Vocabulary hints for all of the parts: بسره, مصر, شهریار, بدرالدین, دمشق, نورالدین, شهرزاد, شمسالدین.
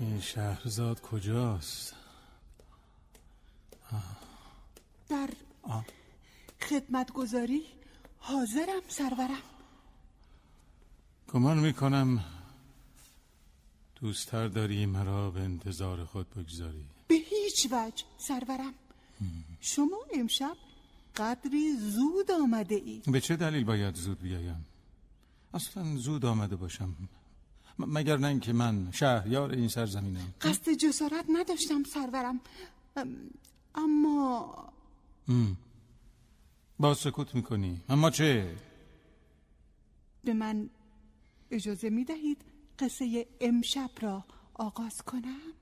این شهرزاد کجاست؟ در خدمتگزاری حاضرم سرورم. گمان میکنم دوست‌تر داری مرا به انتظار خود بگذاری. به هیچ وجه سرورم. شما امشب قدری زود آمده ای. به چه دلیل باید زود بیایم؟ اصلا زود آمده باشم مگر نه اینکه من شهریار این سرزمینم. قصد جسارت نداشتم سرورم، اما با سکوت میکنی. اما چه؟ به من اجازه میدهید قصه امشب را آغاز کنم؟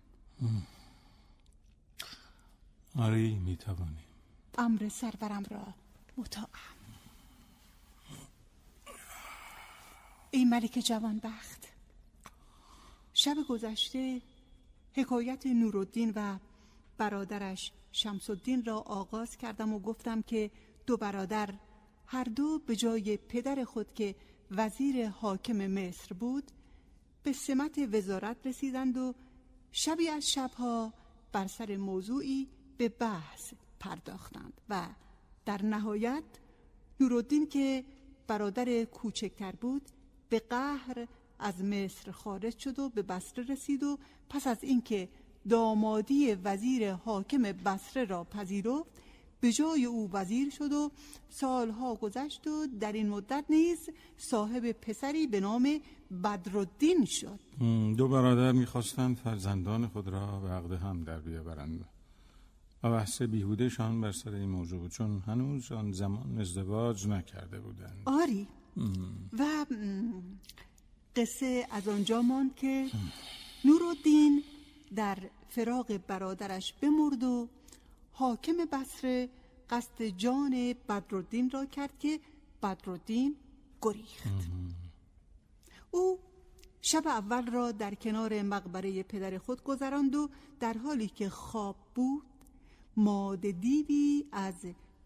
آره میتوانی. امر سرورم را مطاعم. ای ملک جوانبخت، شب گذشته حکایت نورالدین و برادرش شمسالدین را آغاز کردم و گفتم که دو برادر هر دو به جای پدر خود که وزیر حاکم مصر بود به سمت وزارت رسیدند و شبی از شبها بر سر موضوعی به بحث پرداختند و در نهایت نورالدین که برادر کوچکتر بود به قهر از مصر خارج شد و به بسره رسید و پس از اینکه دامادی وزیر حاکم بسره را پذیرفت به جای او وزیر شد و سالها گذشت و در این مدت نیز صاحب پسری به نام بدرالدین شد. دو برادر می‌خواستند فرزندان خود را به عقد هم در بیاورند و بحث بیهوده‌شان بر سر این موضوع بود چون هنوز آن زمان ازدواج نکرده بودند. آری و قصه از آنجا ماند که نورالدین در فراق برادرش بمرد و حاکم بصره قصد جان بدرالدین را کرد که بدرالدین گریخت. او شب اول را در کنار مقبره پدر خود گذراند و در حالی که خواب بود ماده دیوی از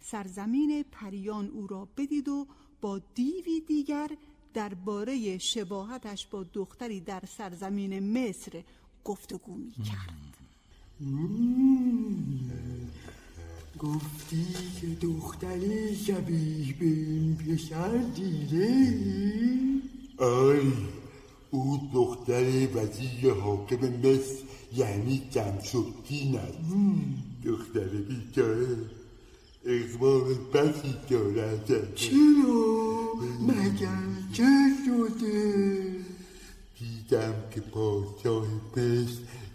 سرزمین پریان او را بدید و با دیوی دیگر درباره شباهتش با دختری در سرزمین مصر گفتگو می کرد. گفتی که دختری شبیه به این پسر دیده؟ آری، او دختر وزیر حاکم مصر یعنی شمسالدین است. دختر بیچاره اقبال بسی دارد. چرا؟ مگر چه شده؟ دیدم که پادشاه مصر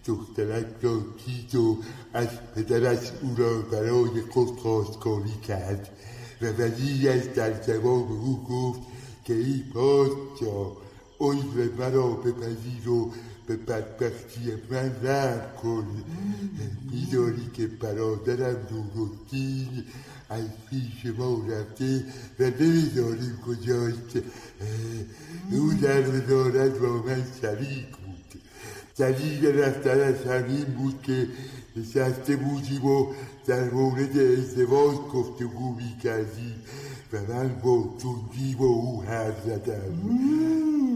دخترک را دید و از پدرش او را برای خود خواستگاری کرد و وزیرش در جواب او گفت که ای پادشاه عذر مرا بپذیر و به بدبختی من رحم کن. میداری که برادرم نورالدین از پیش ما رفته و نمیداریم کجاست. او در وزارت با من شریک بود. دلیل رفتنش همین بود که نشسته بودیم و در مورد ازدواج گفتگو می‌کردیم و من با تندی با او حرف زدم.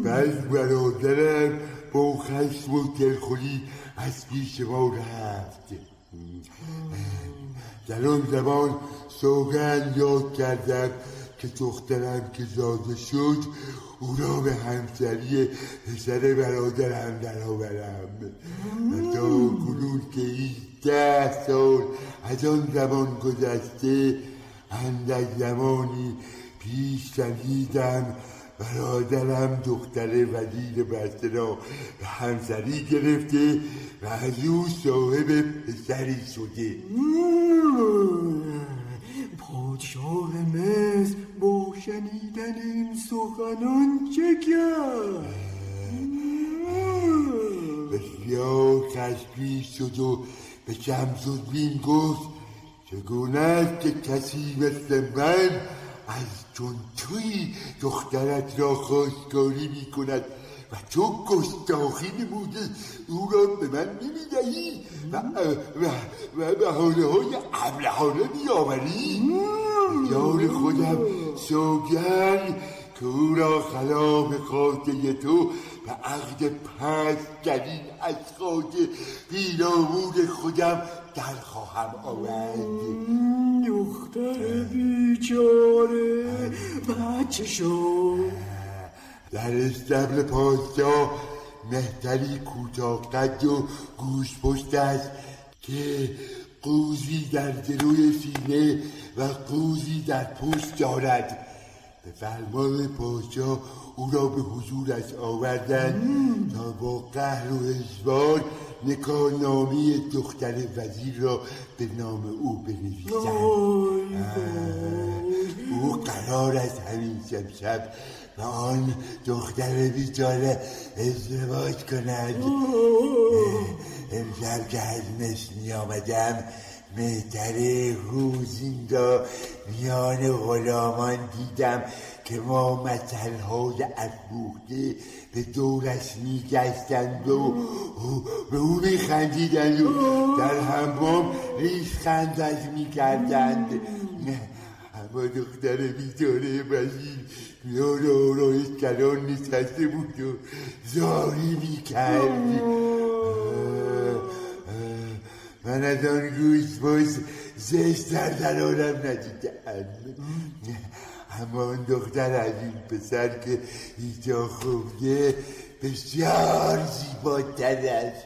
بعد برادرم با خشم و دلخوری از پیش ما رفت. در آن زمان سوگند یاد کردم که دخترم که زاده شد او را به همسری پسر برادرم درآورم. تا کنون که 18 سال از آن زمان گذشته اندک زمانی پیش شنیدم برادرم دختر وزیر بسره را به همسری گرفته و از او صاحب پسری شده. پادشاه مصر با شنیدن این سخنان چه کرد؟ بسیار خشمگین شد و به شمسالدین گفت چگونه است که کسی مثل من از چون توی دخترت را خواستگاری می کند و تو گستاخی نموده او را به من نمی دهی و بهانه های ابلهانه می آوری. یار خودم سوگند تو را خلاب خاطر تو به عقد پست گرین از خاک پیرامون خودم در خواهم آورد. دختر بیچاره بچه شو در استبل پاستا مهتری کوتاه قد و گوش پشت است که قوزی در دروی سینه و قوزی در پشت دارد. به فرمان پادشاه او را به حضورش آوردند تا با قهر و اجبار نکاهنامه دختر وزیر را به نام او بنویسند. او قرار است همین شب و آن دختر بیچاره ازدواج کند. امشب که از مصر می آمدم مهتر روزین را میان غلامان دیدم که ما مثلهای افروخته به دورش میگشتند و به او میخندیدند و در حمام ریش خندش میکردند. اما دختر بیچاره وزیر میان آرایش کلان نشسته بود و زاری میکرد. من از آن گوشپوش زشتر در آرم ندیدم. اما آن دختر از این پسر که اینجا خفته بسیار زیباتر است.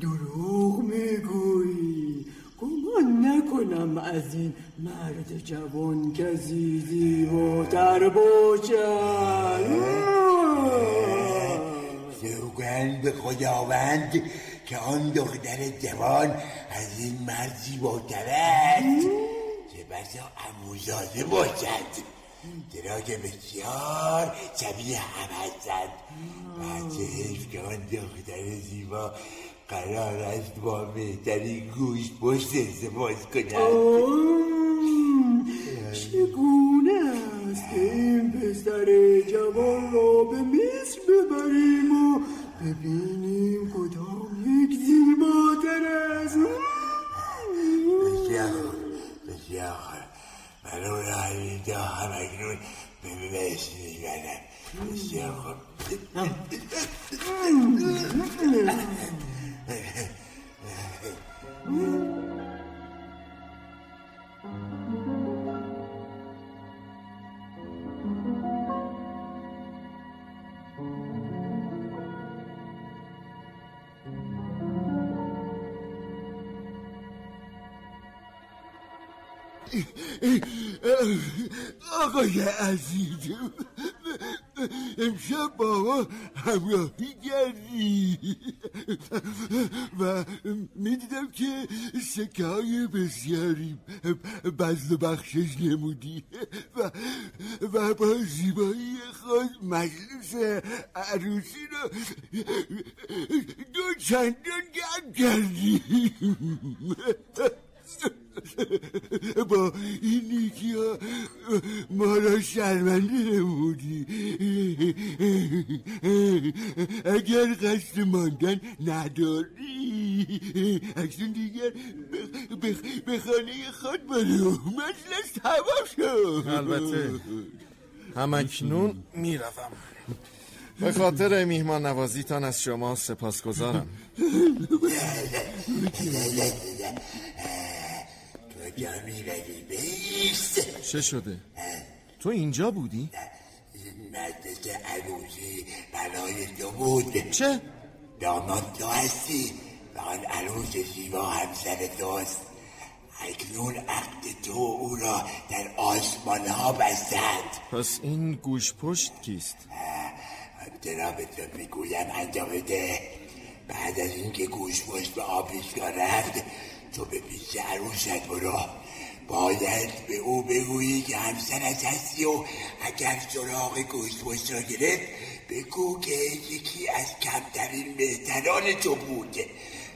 دروغ میگویی. گمان نکنم از این مرد جوان کسی زیباتر باشد. سوگند به خداوند که آن دختر جوان از این مرد زیباتر است که بسا عموزاده باشد، چرا که بسیار شبیه هم هستند. بچه حیف که آن دختر زیبا قرار است با مهترین گوش پشت ازدواج کند. چگونه است این پسر جوان را به مصر ببریم و ببینیم کدام یک زیباتر است؟ بسیار من اون را اینجا هم اکنون ببینش میبرم. بسیار خوب آقای عزیزم، امشب با ما همراهی کردی و می دیدم که سکه های بسیاری بزل و بخشش نمودی و با زیبایی خود مجلس عروسی را دو چندان گرم کردی. با این نیکی ها ما را شرمنده نمودی. اگر قصد ماندن نداری اکنون دیگر به خانه خود برو، مجلس هوا شو. البته همکنون میرفم. به خاطر میهمان نوازیتان از شما سپاسگزارم. چه شده؟ تو اینجا بودی؟ مجلس عروسی برای تو بود. چه؟ داماد تو هستی و آن عروس زیبا همسر توست. اکنون عقد تو او را در آسمان ها بستند. پس این گوش پشت کیست؟ جنابت را میگویم انجام بده. بعد از اینکه گوش پشت به آبیشگاه رفت تو به پیش عروسد برو. باید به او بگویی که همسرت هستی و اگر سراغ گوشپشت را گرفت بگو که یکی از کمترین مهتران تو بود.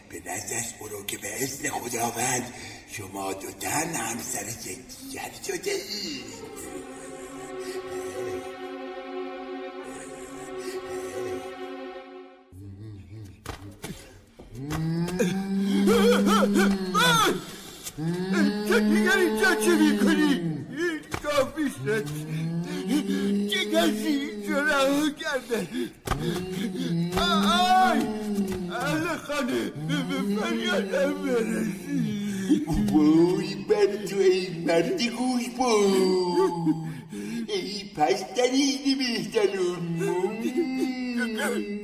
به نزدش برو که به اذن خداوند شما دو تن همسر دیگر شده اید. تو دیگر اینجا چه می کنی؟ این کافی شد. کسی جرأت کرده. آی اهل خانه به فریادم برسی. وای بر تو ای مردی گوش بود ای پشترینی بهترون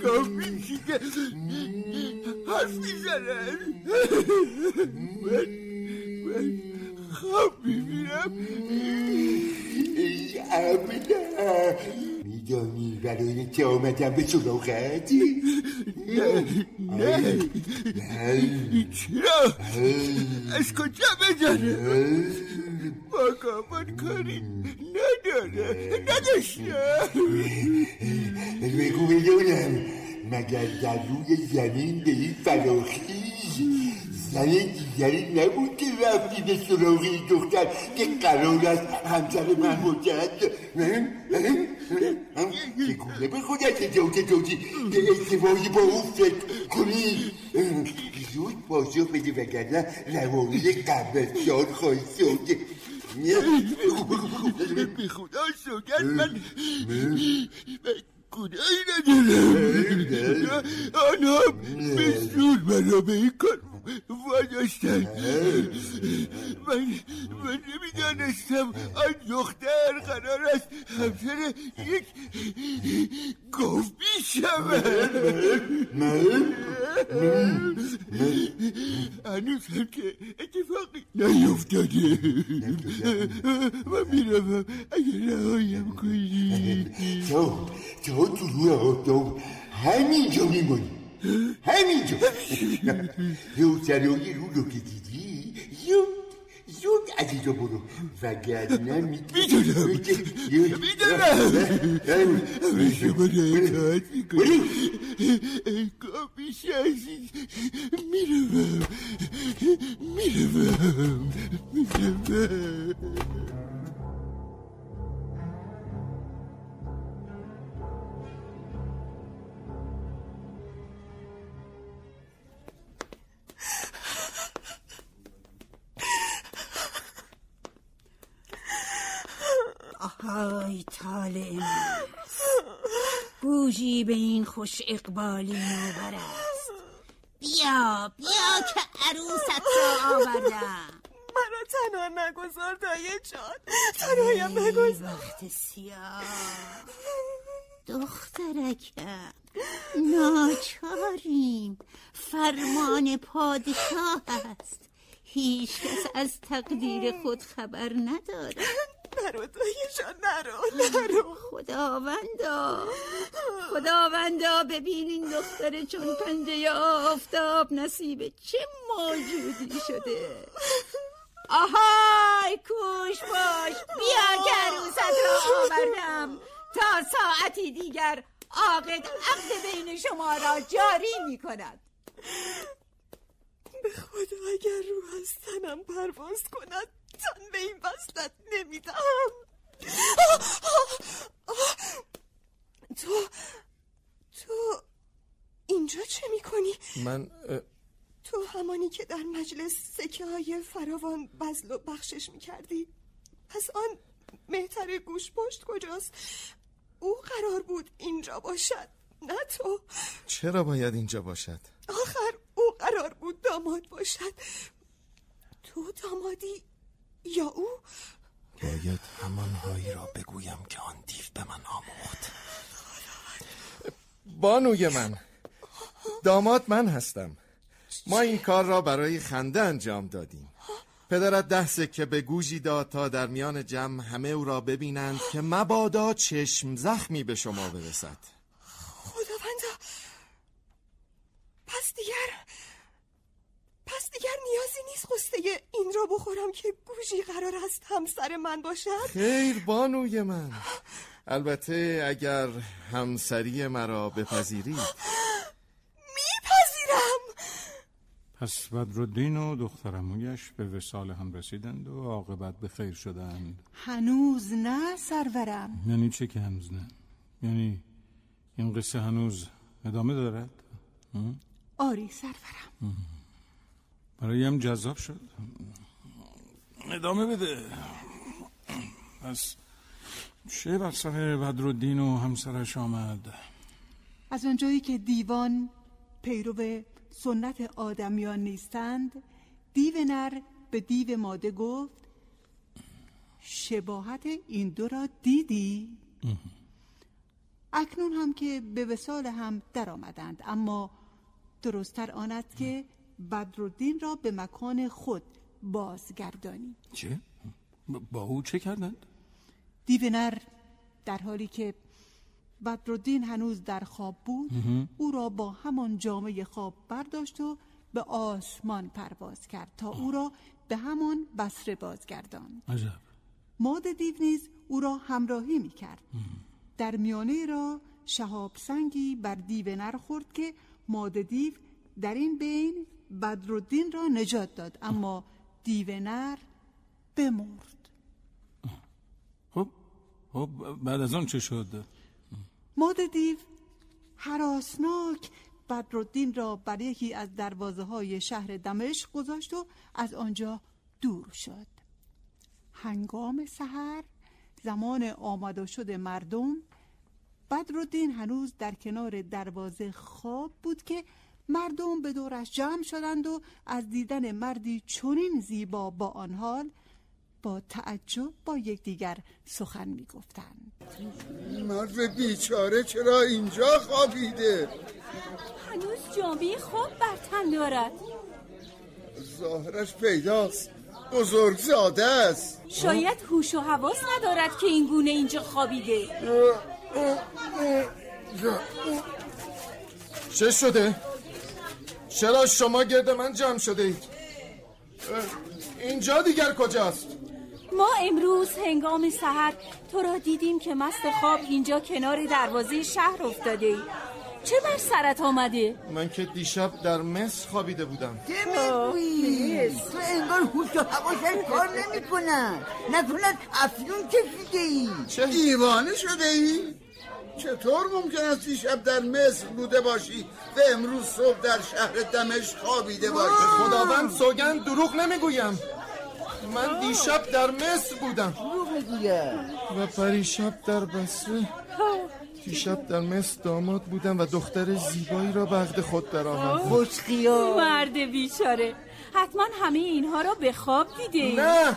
کافی شکر حرفی زنن. من خواب میبینم. ای عبده میدانی برای که آمدم به سراغت؟ نه چرا؟ از کجا بزنم؟ باقا من کاری نداشتم. بگو بدونم مگر در روی زمین به این فراخیز زن دیگری نبود که رفتی به سراغی دختر که قرار است همسر من باشد؟ چگونه به خودت اجازه دادی که ازدواج با او فکر کنی؟ زود پاسخ بده وگرنه روانی قبرستان خواهی شد. به خدا سوگند من گناهی ندارم. آنها به زور مرا به این کار واداشتن. من نمیدانستم آن دختر قرار است همسر یک گاو میشود. من هنوز هم که اتفاقی نیفتاده. من میروم اگر رهایم کنی. تو تو روی آفتاب همینجا میمونی. همینجا روزرایی رو رو که دیدی زود عزیزا برو وگرنه میدونم همه شما را اطاعت میکنم. کافیش عزیز میروم. آهای طالع من، گوشی به این خوش اقبالی نوبر است. بیا که عروست را آوردم. مرا تنها نگذار دایه جان، تنهایم نگذار. وقت سیاه دخترکم، ناچاریم، فرمان پادشاه است. هیچ کس از تقدیر خود خبر ندارد. نرو دایشان، نرو. خداوندا ببین این دختر چون پنجه آفتاب نصیب چه موجودی شده. آهای کوش باش، بیا که عروست را آوردم. تا ساعتی دیگر عقد بین شما را جاری می کند. به خدا اگر روح از تنم پرواز کند تن به این وصلت نمیدم. تو اینجا چه میکنی؟ من تو همانی که در مجلس سکه های فراوان بذل و بخشش میکردی. پس آن مهتر گوش پشت کجاست؟ او قرار بود اینجا باشد نه تو. چرا باید اینجا باشد؟ آخر او قرار بود داماد باشد. تو دامادی یا او؟ باید همانهایی را بگویم که آن دیو به من آموخت. بانوی من، داماد من هستم. ما این کار را برای خنده انجام دادیم. پدرت 10 سکه به گوژی داد تا در میان جمع همه او را ببینند که مبادا چشم زخمی به شما برسد. خداوندا، پس دیگر نیازی نیست قصه این را بخورم که گوژی قرار است همسر من باشد؟ خیر بانوی من، البته اگر همسری مرا بپذیرید. میپذیرم. پس بدرالدین و دخترمویش به وصال هم رسیدند و عاقبت به خیر شدند. هنوز نه سرورم. یعنی چه که هنوز نه؟ یعنی این قصه هنوز ادامه دارد؟ آری سرورم. برایم جذاب شد. ادامه بده. پس چه بر سر بدرالدین و همسرش آمد؟ از آنجایی که دیوان پیرو سنت آدمیان نیستند، دیو نر به دیو ماده گفت شباهت این دو را دیدی؟ اکنون هم که به وصال هم در آمدند، اما درست‌تر آن است که بدرالدین را به مکان خود بازگردانی. چه؟ با او چه کردند؟ دیو نر در حالی که بدرالدین هنوز در خواب بود او را با همان جامه خواب برداشت و به آسمان پرواز کرد تا او را به همان بسره بازگرداند. عجب. ماده دیو نیز او را همراهی می کرد. در میانه را شهاب سنگی بر دیو نر خورد که ماده دیو در این بین بدرالدین را نجات داد، اما دیو نر بمرد. خب بعد از آن چه شد؟ ماده دیو هراسناک بدرالدین را بر یکی از دروازه های شهر دمشق گذاشت و از آنجا دور شد. هنگام سحر زمان آمد و شد مردم، بدرالدین هنوز در کنار دروازه خواب بود که مردم به دورش جمع شدند و از دیدن مردی چنین زیبا با آن حال با تعجب با یکدیگر سخن می‌گفتند. مرد بیچاره چرا اینجا خوابیده؟ هنوز جامعه خواب بر تن دارد. ظاهرش پیداست، بزرگ زاده است. شاید هوش و حواس ندارد که این گونه اینجا خوابیده. چه شده؟ چرا شما گرد من جمع شده اید؟ اینجا دیگر کجاست؟ ما امروز هنگام سحر تو را دیدیم که مست خواب اینجا کنار دروازه شهر افتاده ای. چه بر سرت آمده؟ من که دیشب در مصر خوابیده بودم. دمیگوی تو انگار هوش و حواست کار نمی کنن. نکنن افیون کشیده ای. چه؟ دیوانه شده ای؟ چطور ممکن است دیشب در مصر بوده باشی و امروز صبح در شهر دمشق خوابیده باشی؟ خداوند سوگند دروغ نمیگویم. من دیشب در مصر بودم. دروغ میگویم. و پریشب در بصره. دیشب در مصر داماد بودم و دختر زیبایی را به عقد خود درآوردم. بوچقیا مرد بیچاره، حتما همه اینها را به خواب دیدی. نه،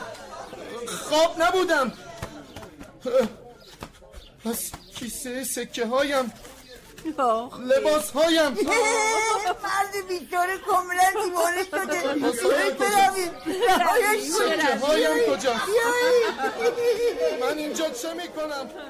خواب نبودم. پس کیسه سکه هایم، لباس هایم. مرد بیچاره کاملا دیوانه شده. سکه هایم کجاست؟ من اینجا چه میکنم؟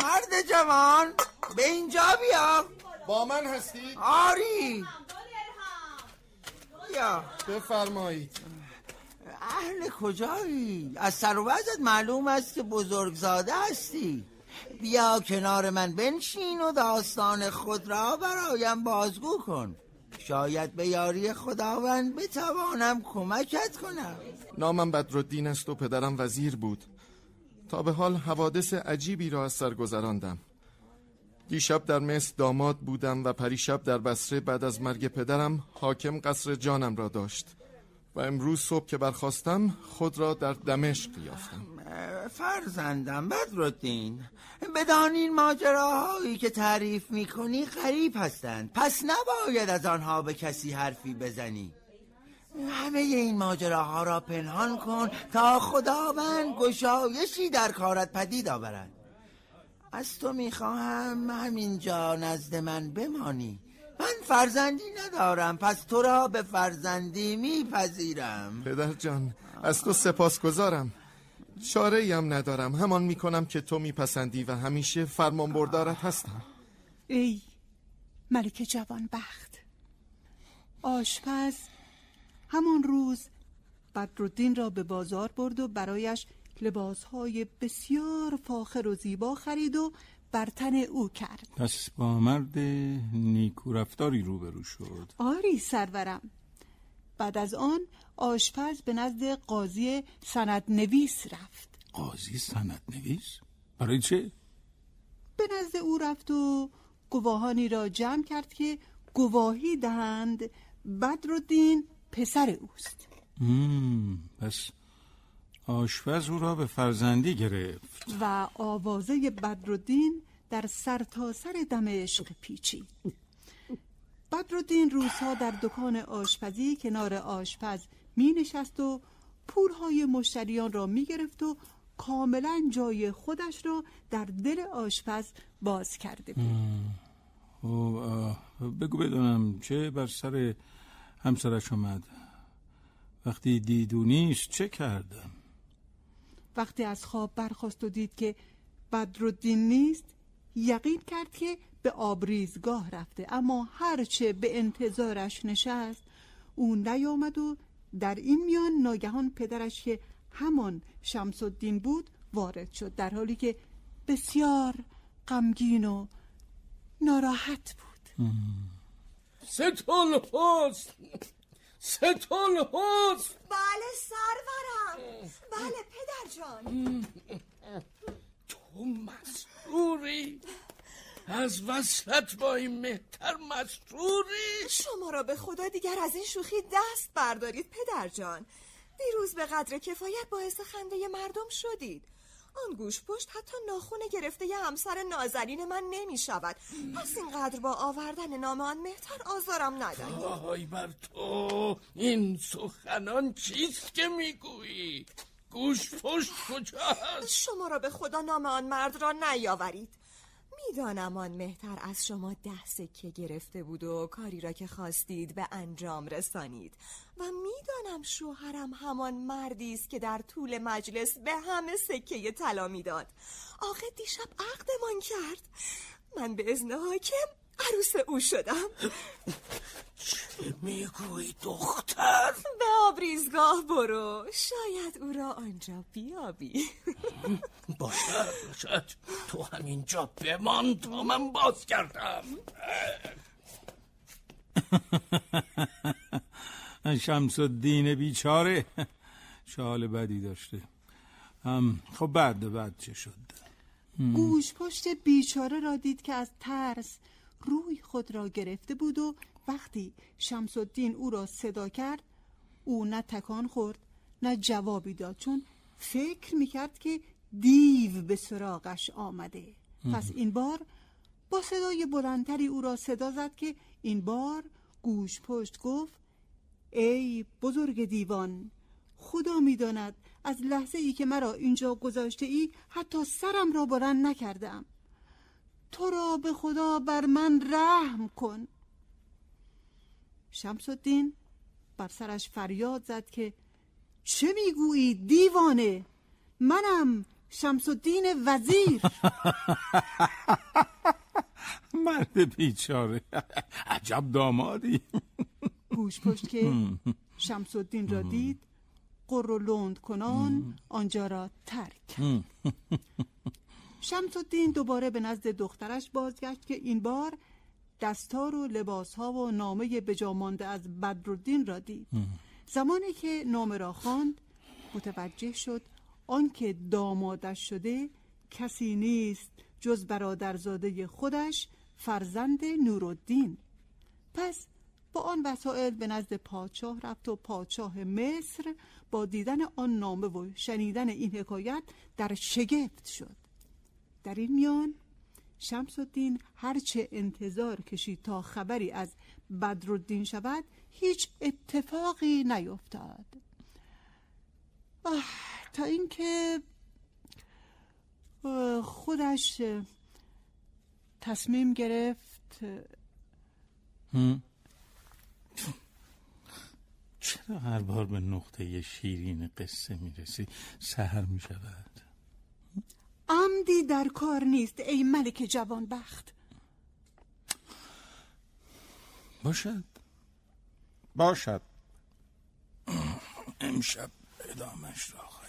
مرد جوان به اینجا بیا. با من هستی؟ آری. بیا. بفرمایید. اهل کجایی؟ از سر و وضعت معلوم است که بزرگزاده هستی. بیا کنار من بنشین و داستان خود را برایم بازگو کن. شاید به یاری خداوند بتوانم کمکت کنم. نامم بدرالدین است و پدرم وزیر بود. تا به حال حوادث عجیبی را از سر گذراندم. دیشب در مصر داماد بودم و پریشب در بصره بعد از مرگ پدرم حاکم قصر جانم را داشت و امروز صبح که برخاستم خود را در دمشق یافتم. فرزندم بدرالدین، بدانین ماجراهایی که تعریف می‌کنی غریب هستند، پس نباید از آنها به کسی حرفی بزنی. همه این ماجراها را پنهان کن تا خداوند گشایشی در کارت پدید آورد. از تو میخواهم همینجا نزد من بمانی. من فرزندی ندارم، پس تو را به فرزندی میپذیرم. پدر جان، از تو سپاسگزارم. چاره‌ای هم ندارم، همان میکنم که تو میپسندی و همیشه فرمان بردارت هستم. ای ملک جوانبخت. آشپز همان روز بدرالدین را به بازار برد و برایش لباسهای بسیار فاخر و زیبا خرید و بر تن او کرد. پس با مرد نیکو رفتاری روبرو شد. آری سرورم، بعد از آن آشپز به نزد قاضی سندنویس رفت. قاضی سندنویس؟ برای چه؟ به نزد او رفت و گواهانی را جمع کرد که گواهی دهند بدرالدین پسر اوست. پس آشپز او را به فرزندی گرفت و آوازه بدرالدین در سرتاسر دمشق پیچید. بدرالدین روزها در دکان آشپزی کنار آشپز می نشست و پولهای مشتریان را می گرفت و کاملا جای خودش را در دل آشپز باز کرده بود. بگو بدونم چه بر سر همسرش آمد؟ وقتی دیدونیش چه کردم؟ وقتی از خواب برخاست و دید که بدرالدین نیست، یقین کرد که به آبریزگاه رفته، اما هرچه به انتظارش نشست او نیامد و در این میان ناگهان پدرش که همان شمسالدین بود وارد شد، در حالی که بسیار غمگین و ناراحت بود. ستون پست. بله سرورم، بله پدر جان. تو مسروری؟ از وصلت با این مهتر مسروری؟ شما را به خدا دیگر از این شوخی دست بردارید پدر جان. دیروز به قدر کفایت باعث خنده مردم شدید. آن گوش پشت حتی ناخون گرفته یه همسر نازنین من نمی شود. پس اینقدر با آوردن نام آن مهتر آزارم ندهید. آهای بر تو، این سخنان چیست که میگویی؟ گوش پشت کجاست؟ شما را به خدا نام آن مرد را نیاورید. میدانم آن مهتر از شما 10 سکه گرفته بود و کاری را که خواستید به انجام رسانید و میدانم شوهرم همان مردی است که در طول مجلس به همه سکه طلا میداد. آخه دیشب عقدمان کرد، من به اذن حاکم عروس او شدم. چه میگوی دختر؟ به آبریزگاه برو، شاید او را آنجا بیابی. باشد، تو همینجا بمان تا من باز کردم. شمسالدین بیچاره چه حال بدی داشته. خب بعد چه شد؟ گوش پشت بیچاره را دید که از ترس روی خود را گرفته بود و وقتی شمسالدین او را صدا کرد او نه تکان خورد نه جوابی داد، چون فکر میکرد که دیو به سراغش آمده. پس این بار با صدای بلندتری او را صدا زد که این بار گوش پشت گفت: ای بزرگ دیوان، خدا میداند از لحظه ای که مرا اینجا گذاشته ای حتی سرم را بلند نکردم. تو را به خدا بر من رحم کن. شمسالدین بر سرش فریاد زد که چه میگویی دیوانه؟ منم شمسالدین وزیر. مرد بیچاره، عجب دامادی. گوش پشت که شمسالدین را دید قر و لند کنان آنجا را ترک کرد. شمسالدین دوباره به نزد دخترش بازگشت که این بار دستار و لباسها و نامه بجامانده از بدرالدین را دید. زمانی که نامه را خواند متوجه شد آنکه دامادش شده کسی نیست جز برادرزاده خودش، فرزند نورالدین. پس با آن وسائل به نزد پادشاه رفت و پادشاه مصر با دیدن آن نامه و شنیدن این حکایت در شگفت شد. در این میان شمسالدین هرچه انتظار کشید تا خبری از بدرالدین شود هیچ اتفاقی نیفتاد، تا اینکه خودش تصمیم گرفت. چرا هر بار به نقطه شیرین قصه میرسی سحر میشود؟ عمدی در کار نیست ای ملک جوانبخت. باشد، امشب ادامش را خواهد.